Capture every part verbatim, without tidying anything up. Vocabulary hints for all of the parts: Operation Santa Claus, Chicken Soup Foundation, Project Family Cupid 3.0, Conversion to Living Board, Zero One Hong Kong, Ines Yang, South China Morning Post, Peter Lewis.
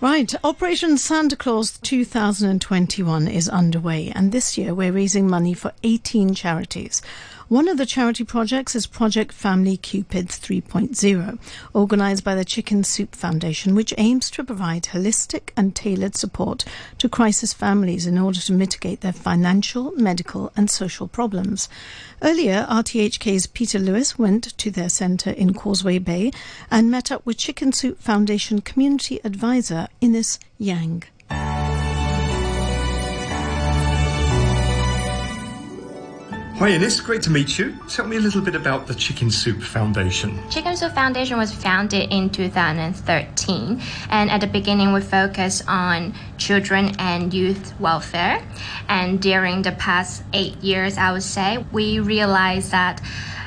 Right, Operation Santa Claus two thousand twenty-one is underway, and this year we're raising money for eighteen charities. One of the charity projects is Project Family Cupid three point oh, organised by the Chicken Soup Foundation, which aims to provide holistic and tailored support to crisis families in order to mitigate their financial, medical and social problems. Earlier, R T H K's Peter Lewis went to their centre in Causeway Bay and met up with Chicken Soup Foundation Community Advisor Ines Yang. Hi Ines, great to meet you. Tell me a little bit about the Chicken Soup Foundation. Chicken Soup Foundation was founded in two thousand thirteen, and at the beginning we focused on children and youth welfare. And during the past eight years, I would say, we realized that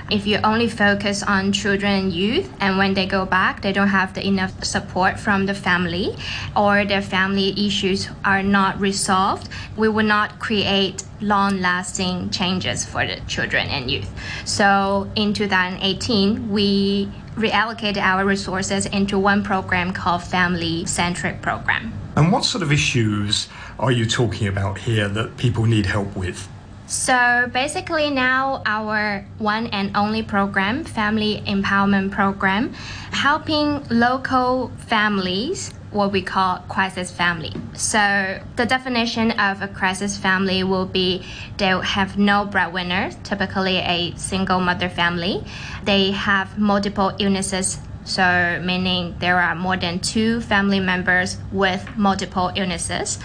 if you only focus on children and youth, and when they go back, they don't have the enough support from the family, or their family issues are not resolved, we will not create long-lasting changes for the children and youth. So in two thousand eighteen, we reallocated our resources into one program called Family-Centric Program. And what sort of issues are you talking about here that people need help with? So basically now our one and only program, Family Empowerment Program, helping local families, what we call crisis family. So the definition of a crisis family will be they have no breadwinners, typically a single mother family. They have multiple illnesses, so meaning there are more than two family members with multiple illnesses,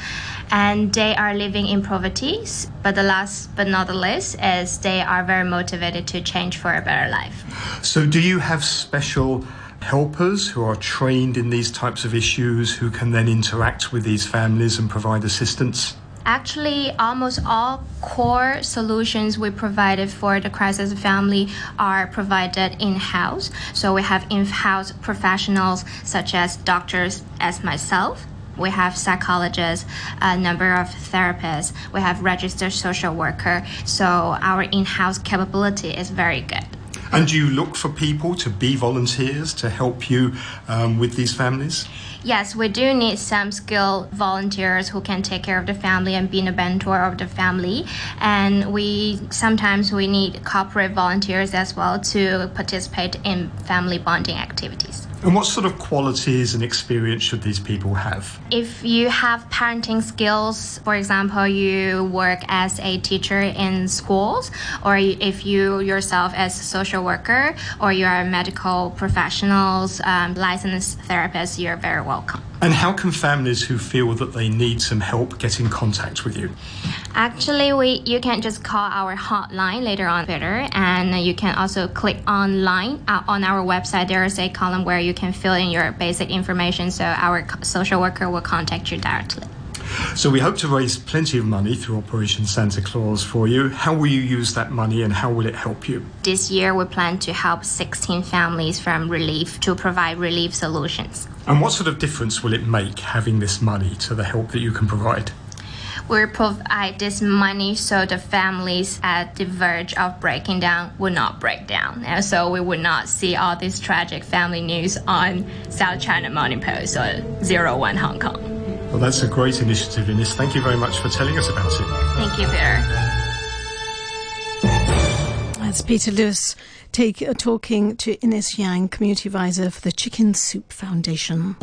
and they are living in poverty. But the last but not the least is they are very motivated to change for a better life. So do you have special helpers who are trained in these types of issues who can then interact with these families and provide assistance? Actually, almost all core solutions we provided for the crisis family are provided in-house. So we have in-house professionals such as doctors as myself. We have psychologists, a number of therapists. We have registered social worker. So our in-house capability is very good. And do you look for people to be volunteers to help you um, with these families? Yes, we do need some skilled volunteers who can take care of the family and be a mentor of the family. And we sometimes we need corporate volunteers as well to participate in family bonding activities. And what sort of qualities and experience should these people have? If you have parenting skills, for example, you work as a teacher in schools, or if you yourself as a social worker, or you are medical professionals, um, licensed therapists, you're very welcome. And how can families who feel that they need some help get in contact with you? Actually, we you can just call our hotline later on Twitter, and you can also click online uh, on our website. There is a column where you can fill in your basic information, so our social worker will contact you directly. So we hope to raise plenty of money through Operation Santa Claus for you. How will you use that money and how will it help you? This year we plan to help sixteen families from relief to provide relief solutions. And what sort of difference will it make having this money to the help that you can provide? We provide this money so the families at the verge of breaking down will not break down. And so we will not see all this tragic family news on South China Morning Post or Zero One Hong Kong. Well, that's a great initiative, Ines. Thank you very much for telling us about it. Thank you, Peter. That's Peter Lewis take, uh, talking to Ines Yang, Community Advisor for the Chicken Soup Foundation.